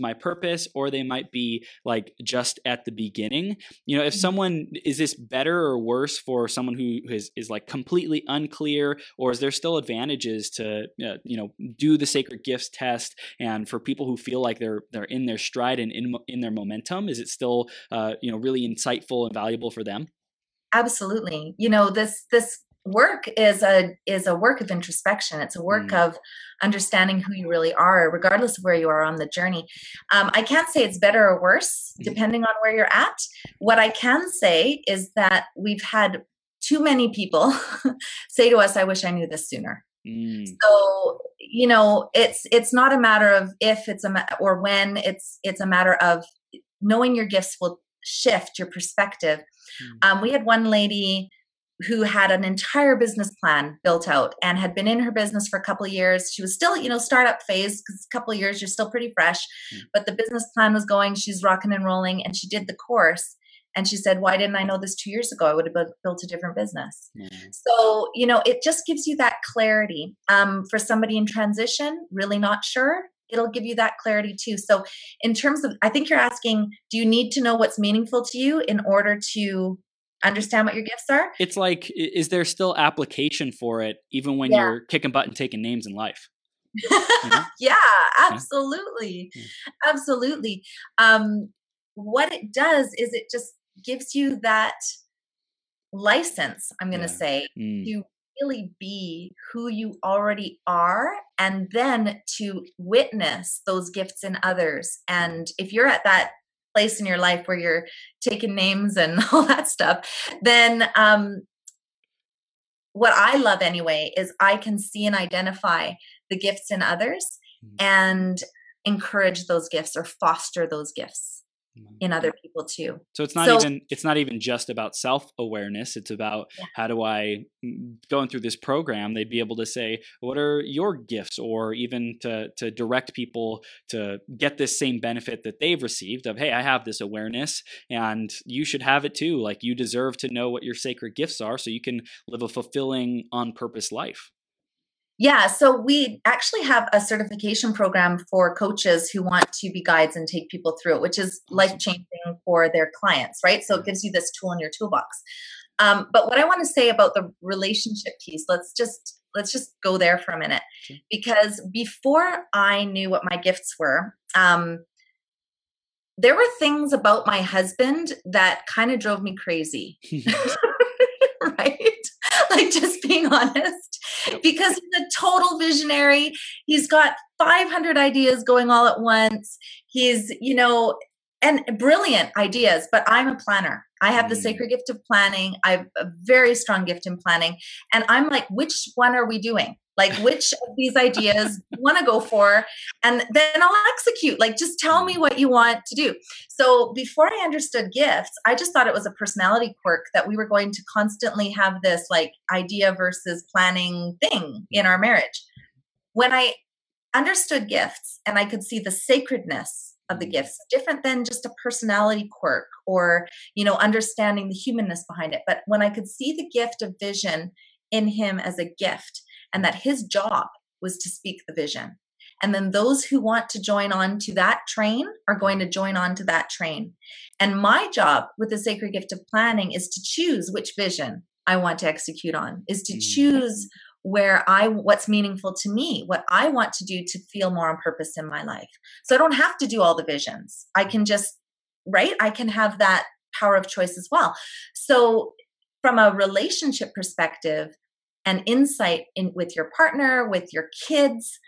my purpose. Or they might be like just at the beginning. If someone, is this better or worse for someone who is like completely unclear, or is there still advantages to, do the sacred gifts test? And for people who feel like they're in their stride and in their momentum, is it still, really insightful and valuable for them? Absolutely. This work is a work of introspection. It's a work of understanding who you really are, regardless of where you are on the journey. I can't say it's better or worse, depending on where you're at. What I can say is that we've had too many people say to us, I wish I knew this sooner. So, it's not a matter of if or when, it's a matter of knowing your gifts will shift your perspective. We had one lady who had an entire business plan built out and had been in her business for a couple of years. She was still, startup phase, because a couple of years, you're still pretty fresh, but the business plan was going, she's rocking and rolling, and she did the course. And she said, why didn't I know this 2 years ago? I would have built a different business. So, it just gives you that clarity. For somebody in transition, really not sure, it'll give you that clarity too. So in terms of, I think you're asking, do you need to know what's meaningful to you in order to understand what your gifts are? It's like, is there still application for it even when you're kicking butt and taking names in life? You know? Yeah, absolutely. Yeah. Absolutely. What it does is it just gives you that license, I'm going to say, to really be who you already are, and then to witness those gifts in others. And if you're at that place in your life where you're taking names and all that stuff, then what I love anyway is I can see and identify the gifts in others and encourage those gifts or foster those gifts in other people too. So it's not even just about self-awareness. It's about how do I, going through this program, they'd be able to say, what are your gifts, or even to direct people to get this same benefit that they've received of, hey, I have this awareness and you should have it too. Like, you deserve to know what your sacred gifts are so you can live a fulfilling, on purpose life. Yeah. So we actually have a certification program for coaches who want to be guides and take people through it, which is life-changing for their clients, right? So it gives you this tool in your toolbox. But what I want to say about the relationship piece, let's just go there for a minute, because before I knew what my gifts were, there were things about my husband that kind of drove me crazy, right? Like, just being honest, because he's a total visionary. He's got 500 ideas going all at once. He's, and brilliant ideas, but I'm a planner. I have the sacred gift of planning. I have a very strong gift in planning. And I'm like, which one are we doing? Like, which of these ideas do you want to go for? And then I'll execute. Like, just tell me what you want to do. So before I understood gifts, I just thought it was a personality quirk that we were going to constantly have this like idea versus planning thing in our marriage. When I understood gifts and I could see the sacredness of the gifts, different than just a personality quirk or, understanding the humanness behind it. But when I could see the gift of vision in him as a gift, and that his job was to speak the vision. And then those who want to join on to that train are going to join on to that train. And my job with the sacred gift of planning is to choose which vision I want to execute on, is to choose what's meaningful to me, what I want to do to feel more on purpose in my life. So I don't have to do all the visions. I can just, right? I can have that power of choice as well. So from a relationship perspective, and insight in with your partner, with your kids,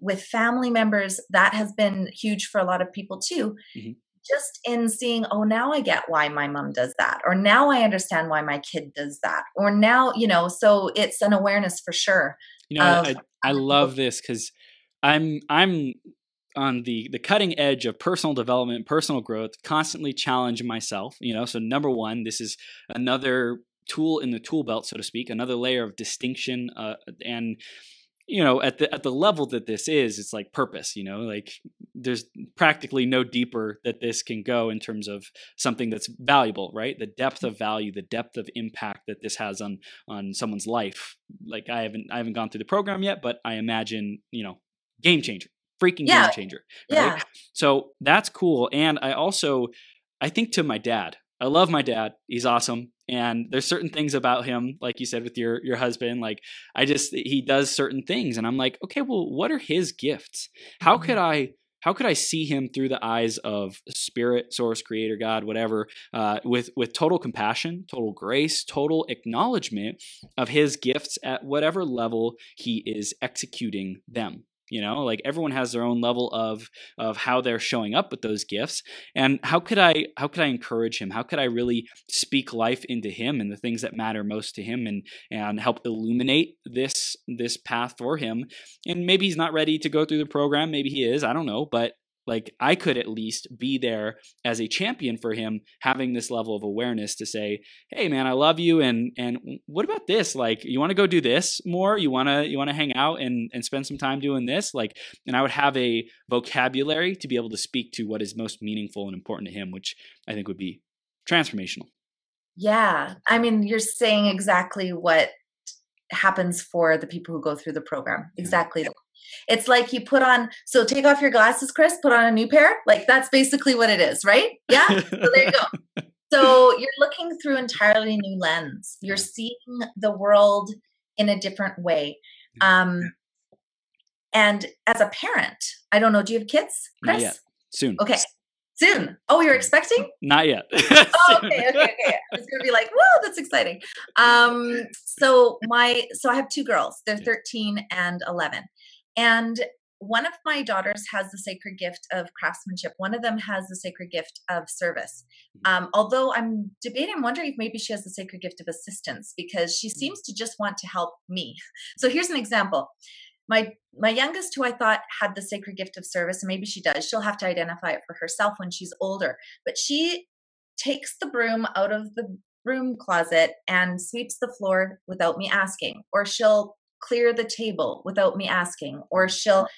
with family members, that has been huge for a lot of people too. Just in seeing, oh, now I get why my mom does that, or now I understand why my kid does that, or now, so it's an awareness for sure. I love this because I'm on the cutting edge of personal development, personal growth, constantly challenging myself, so number one, this is another tool in the tool belt, so to speak, another layer of distinction. And, at the level that this is, it's like purpose, like there's practically no deeper that this can go in terms of something that's valuable, right? The depth of value, the depth of impact that this has on someone's life. Like, I haven't gone through the program yet, but I imagine, game changer, freaking game changer. Right? Yeah. So that's cool. And I think to my dad, I love my dad. He's awesome. And there's certain things about him, like you said, with your husband, like he does certain things. And I'm like, okay, well, what are his gifts? How could I see him through the eyes of spirit, source, creator, God, whatever, with total compassion, total grace, total acknowledgement of his gifts at whatever level he is executing them. Like everyone has their own level of how they're showing up with those gifts, and how could I encourage him? How could I really speak life into him and the things that matter most to him, and help illuminate this path for him? And maybe he's not ready to go through the program. Maybe he is. I don't know. But like, I could at least be there as a champion for him, having this level of awareness to say, hey man, I love you. And what about this? Like, you want to go do this more? You want to hang out and spend some time doing this? Like, and I would have a vocabulary to be able to speak to what is most meaningful and important to him, which I think would be transformational. Yeah. I mean, you're saying exactly what happens for the people who go through the program. Exactly. Yeah. It's like you so take off your glasses, Chris, put on a new pair. Like, that's basically what it is, right? Yeah. So there you go. So you're looking through entirely new lens. You're seeing the world in a different way. And as a parent, I don't know, do you have kids, Chris? Yeah, soon. Okay. Soon. Oh, you're expecting? Not yet. Oh, okay. It's going to be like, whoa, that's exciting. So I have two girls. They're 13 and 11. And one of my daughters has the sacred gift of craftsmanship. One of them has the sacred gift of service. Although I'm debating, I'm wondering if maybe she has the sacred gift of assistance, because she seems to just want to help me. So here's an example. My youngest, who I thought had the sacred gift of service, and maybe she does, she'll have to identify it for herself when she's older, but she takes the broom out of the broom closet and sweeps the floor without me asking, or she'll clear the table without me asking, or she'll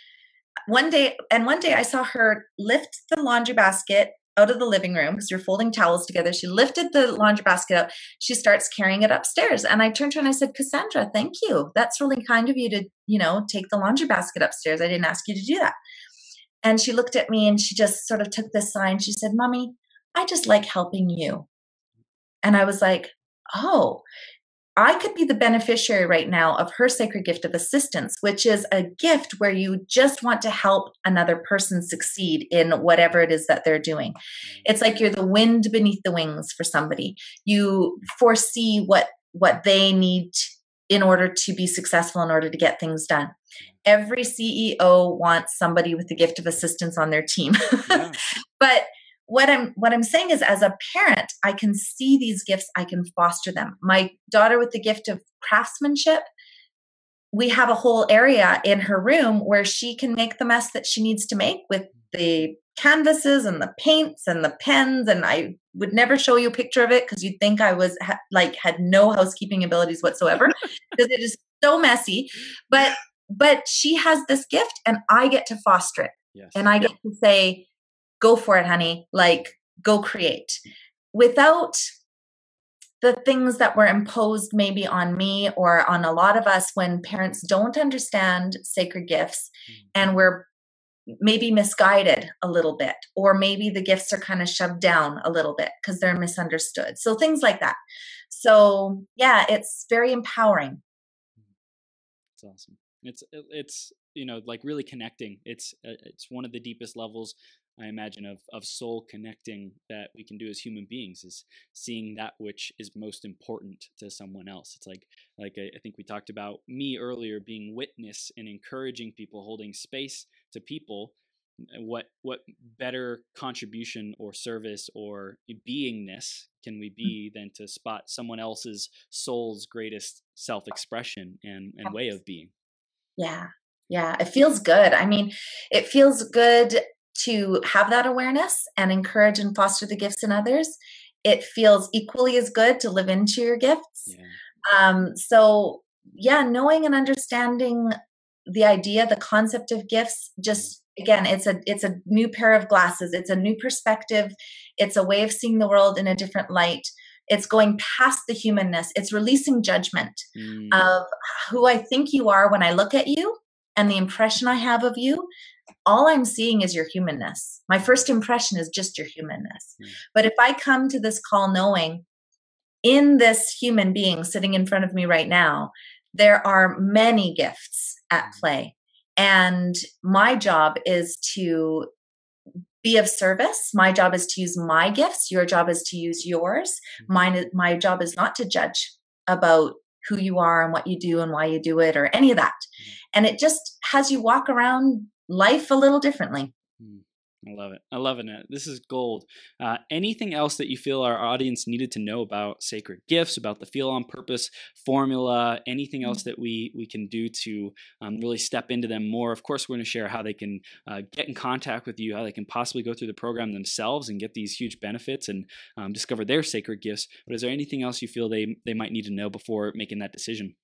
one day I saw her lift the laundry basket out of the living room because you're folding towels together. She lifted the laundry basket up. She starts carrying it upstairs. And I turned to her and I said, Cassandra, thank you. That's really kind of you to, take the laundry basket upstairs. I didn't ask you to do that. And she looked at me and she just sort of took this sign. She said, Mommy, I just like helping you. And I was like, oh, I could be the beneficiary right now of her sacred gift of assistance, which is a gift where you just want to help another person succeed in whatever it is that they're doing. It's like you're the wind beneath the wings for somebody. You foresee what they need in order to be successful, in order to get things done. Every CEO wants somebody with the gift of assistance on their team. Yeah. But what I'm saying is, as a parent, I can see these gifts, I can foster them. My daughter with the gift of craftsmanship, we have a whole area in her room where she can make the mess that she needs to make with the canvases and the paints and the pens. And I would never show you a picture of it because you'd think I was had no housekeeping abilities whatsoever, because it is so messy. But she has this gift and I get to foster it. Yes. And I get to say, go for it, honey. Like, go create, without the things that were imposed maybe on me or on a lot of us when parents don't understand sacred gifts and we're maybe misguided a little bit, or maybe the gifts are kind of shoved down a little bit because they're misunderstood. So things like that. So yeah, it's very empowering. It's awesome. It's like really connecting. It's one of the deepest levels, I imagine, of soul connecting that we can do as human beings, is seeing that which is most important to someone else. It's like I think we talked about me earlier, being witness and encouraging people, holding space to people. What better contribution or service or beingness can we be than to spot someone else's soul's greatest self-expression and way of being? Yeah. It feels good. I mean, it feels good to have that awareness and encourage and foster the gifts in others. It feels equally as good to live into your gifts. Yeah. Knowing and understanding the idea, the concept of gifts, just again, it's a new pair of glasses. It's a new perspective. It's a way of seeing the world in a different light. It's going past the humanness. It's releasing judgment of who I think you are when I look at you and the impression I have of you. All I'm seeing is your humanness. My first impression is just your humanness. Mm. But if I come to this call knowing, in this human being sitting in front of me right now, there are many gifts at play. And my job is to be of service. My job is to use my gifts. Your job is to use yours. My job is not to judge about who you are and what you do and why you do it or any of that. And it just has you walk around life a little differently. I love it. This is gold. Anything else that you feel our audience needed to know about sacred gifts, about the Feel on Purpose formula, anything else that we can do to really step into them more? Of course, we're going to share how they can get in contact with you, how they can possibly go through the program themselves and get these huge benefits and discover their sacred gifts. But is there anything else you feel they might need to know before making that decision?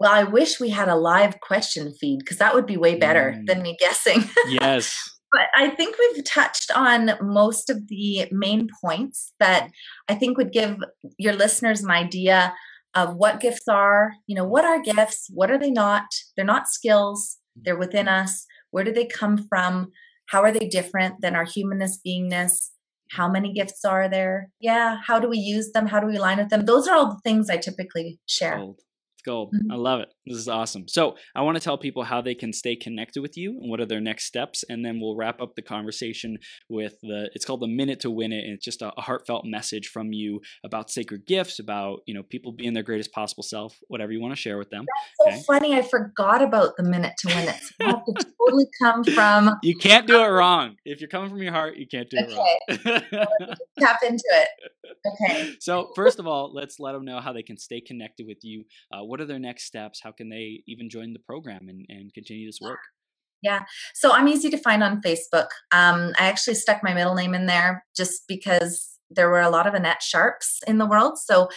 Well, I wish we had a live question feed, because that would be way better than me guessing. Yes. But I think we've touched on most of the main points that I think would give your listeners an idea of what gifts are, what are gifts? What are they not? They're not skills. They're within us. Where do they come from? How are they different than our humanness, beingness? How many gifts are there? Yeah. How do we use them? How do we align with them? Those are all the things I typically share. Gold. I love it. This is awesome. So I want to tell people how they can stay connected with you and what are their next steps. And then we'll wrap up the conversation with it's called the Minute to Win It. And it's just a heartfelt message from you about sacred gifts, about, you know, people being their greatest possible self, whatever you want to share with them. That's so funny. I forgot about the Minute to Win It. So I have to totally come from. You can't do it wrong. If you're coming from your heart, you can't do it wrong. Okay. Tap into it. Okay. So first of all, let's let them know how they can stay connected with you. What are their next steps? How can they even join the program and continue this work? Yeah. So I'm easy to find on Facebook. I actually stuck my middle name in there just because there were a lot of Annette Sharps in the world. So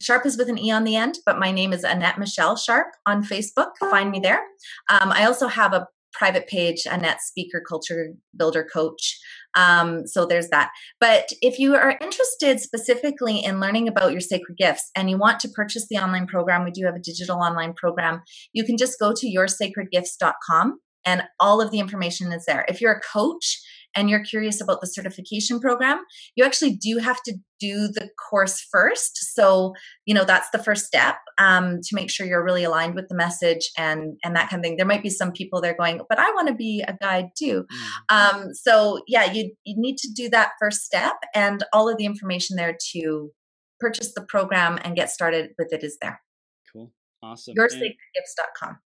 Sharp is with an E on the end, but my name is Annette Michelle Sharp on Facebook. Find me there. I also have a private page, Annette Speaker, Culture Builder Coach. So there's that. But if you are interested specifically in learning about your sacred gifts and you want to purchase the online program, we do have a digital online program. You can just go to yoursacredgifts.com and all of the information is there. If you're a coach and you're curious about the certification program, you actually do have to do the course first. So, you know, that's the first step to make sure you're really aligned with the message and that kind of thing. There might be some people there going, but I want to be a guide too. So yeah, you need to do that first step, and all of the information there to purchase the program and get started with it is there. Cool. Awesome. Yoursacredgifts.com.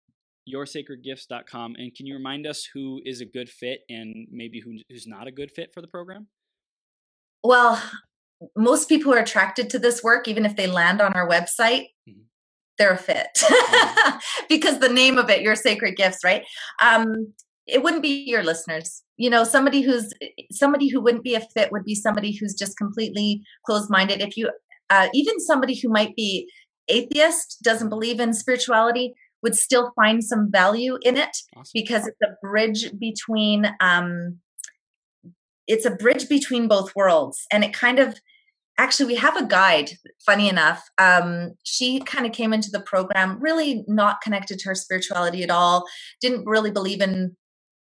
yoursacredgifts.com. And can you remind us who is a good fit and maybe who's not a good fit for the program? Well, most people who are attracted to this work, even if they land on our website, they're a fit because the name of it, Your Sacred Gifts, right? It wouldn't be your listeners. You know, somebody who wouldn't be a fit would be somebody who's just completely closed-minded. If you, even somebody who might be atheist, doesn't believe in spirituality, would still find some value in it. Awesome. Because it's a bridge between both worlds. And it kind of, actually, we have a guide, funny enough. She kind of came into the program really not connected to her spirituality at all, didn't really believe in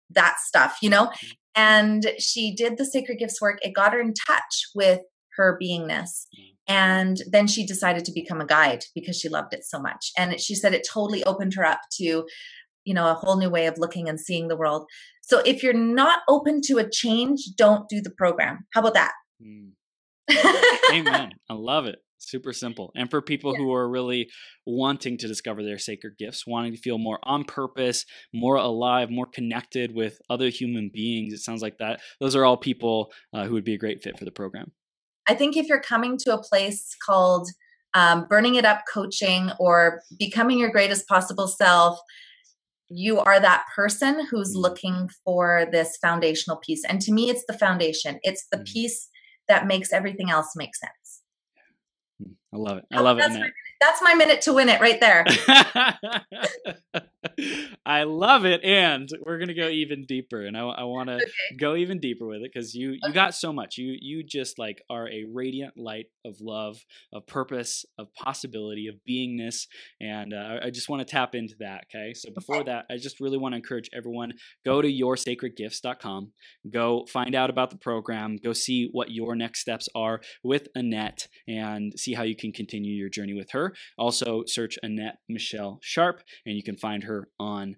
that stuff, you know? And she did the sacred gifts work. It got her in touch with her beingness. And then she decided to become a guide because she loved it so much. And she said it totally opened her up to, you know, a whole new way of looking and seeing the world. So if you're not open to a change, don't do the program. How about that? Amen. I love it. Super simple. And for people who are really wanting to discover their sacred gifts, wanting to feel more on purpose, more alive, more connected with other human beings, it sounds like that. Those are all people who would be a great fit for the program. I think if you're coming to a place called Burning It Up Coaching or Becoming Your Greatest Possible Self, you are that person who's looking for this foundational piece. And to me, it's the foundation. It's the piece that makes everything else make sense. I love it. I love it. That's my minute to win it right there. I love it. And we're going to go even deeper. And I want to go even deeper with it because you got so much. You just like are a radiant light of love, of purpose, of possibility, of beingness. And I just want to tap into that. Okay. So before that, I just really want to encourage everyone, go to yoursacredgifts.com. Go find out about the program. Go see what your next steps are with Annette and see how you can continue your journey with her. Also search Annette Michelle Sharp and you can find her on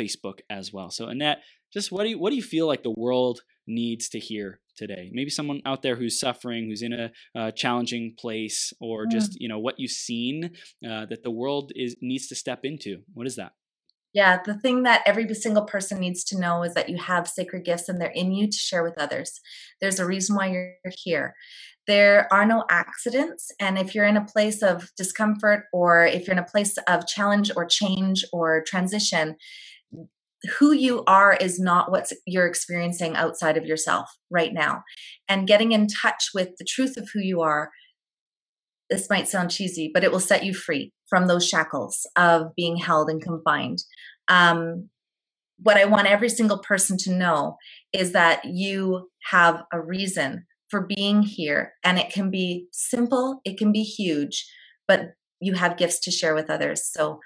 Facebook as well. So Annette, just what do you feel like the world needs to hear today? Maybe someone out there who's suffering, who's in a challenging place, or just, you know, what you've seen that the world needs to step into. What is that? Yeah, the thing that every single person needs to know is that you have sacred gifts and they're in you to share with others. There's a reason why you're here. There are no accidents. And if you're in a place of discomfort, or if you're in a place of challenge or change or transition, who you are is not what you're experiencing outside of yourself right now. And getting in touch with the truth of who you are, this might sound cheesy, but it will set you free from those shackles of being held and confined. What I want every single person to know is that you have a reason for being here, and it can be simple, it can be huge, but you have gifts to share with others. So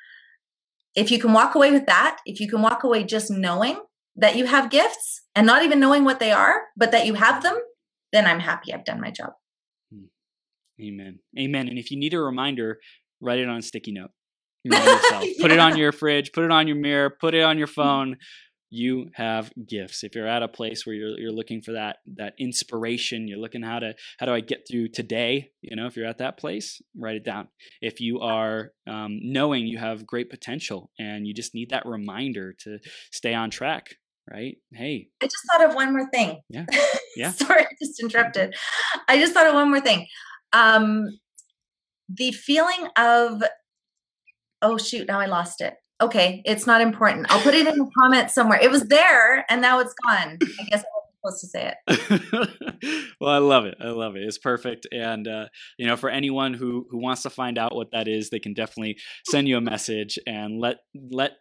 if you can walk away with that, if you can walk away just knowing that you have gifts and not even knowing what they are, but that you have them, then I'm happy I've done my job. Amen. Amen. And if you need a reminder, write it on a sticky note. remind yourself. Yeah. Put it on your fridge, put it on your mirror, put it on your phone. You have gifts. If you're at a place where you're looking for that inspiration, you're looking how do I get through today? You know, if you're at that place, write it down. If you are knowing you have great potential and you just need that reminder to stay on track, right? Hey, I just thought of one more thing. Yeah. Sorry, I just interrupted. I just thought of one more thing. The feeling of, oh shoot, now I lost it. Okay, it's not important. I'll put it in the comments somewhere. It was there and now it's gone. I guess I wasn't supposed to say it. Well, I love it. I love it. It's perfect. And, for anyone who wants to find out what that is, they can definitely send you a message and let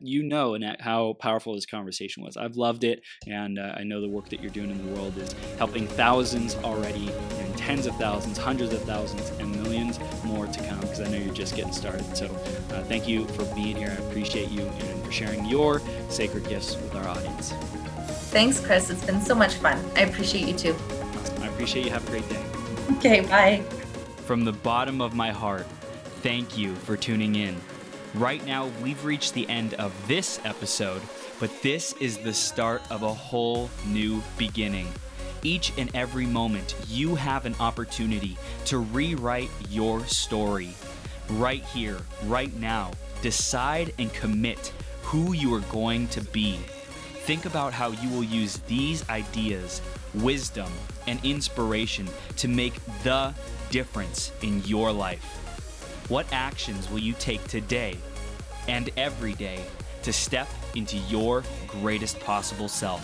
you know, Annette, how powerful this conversation was. I've loved it. And I know the work that you're doing in the world is helping thousands already, and tens of thousands, hundreds of thousands, and millions more to come, because I know you're just getting started. So thank you for being here. I appreciate you and for sharing your sacred gifts with our audience. Thanks, Chris. It's been so much fun. I appreciate you too. Awesome. I appreciate you. Have a great day. Okay, bye. From the bottom of my heart, thank you for tuning in. Right now, we've reached the end of this episode, but this is the start of a whole new beginning. Each and every moment, you have an opportunity to rewrite your story. Right here, right now, decide and commit who you are going to be. Think about how you will use these ideas, wisdom, and inspiration to make the difference in your life. What actions will you take today and every day to step into your greatest possible self?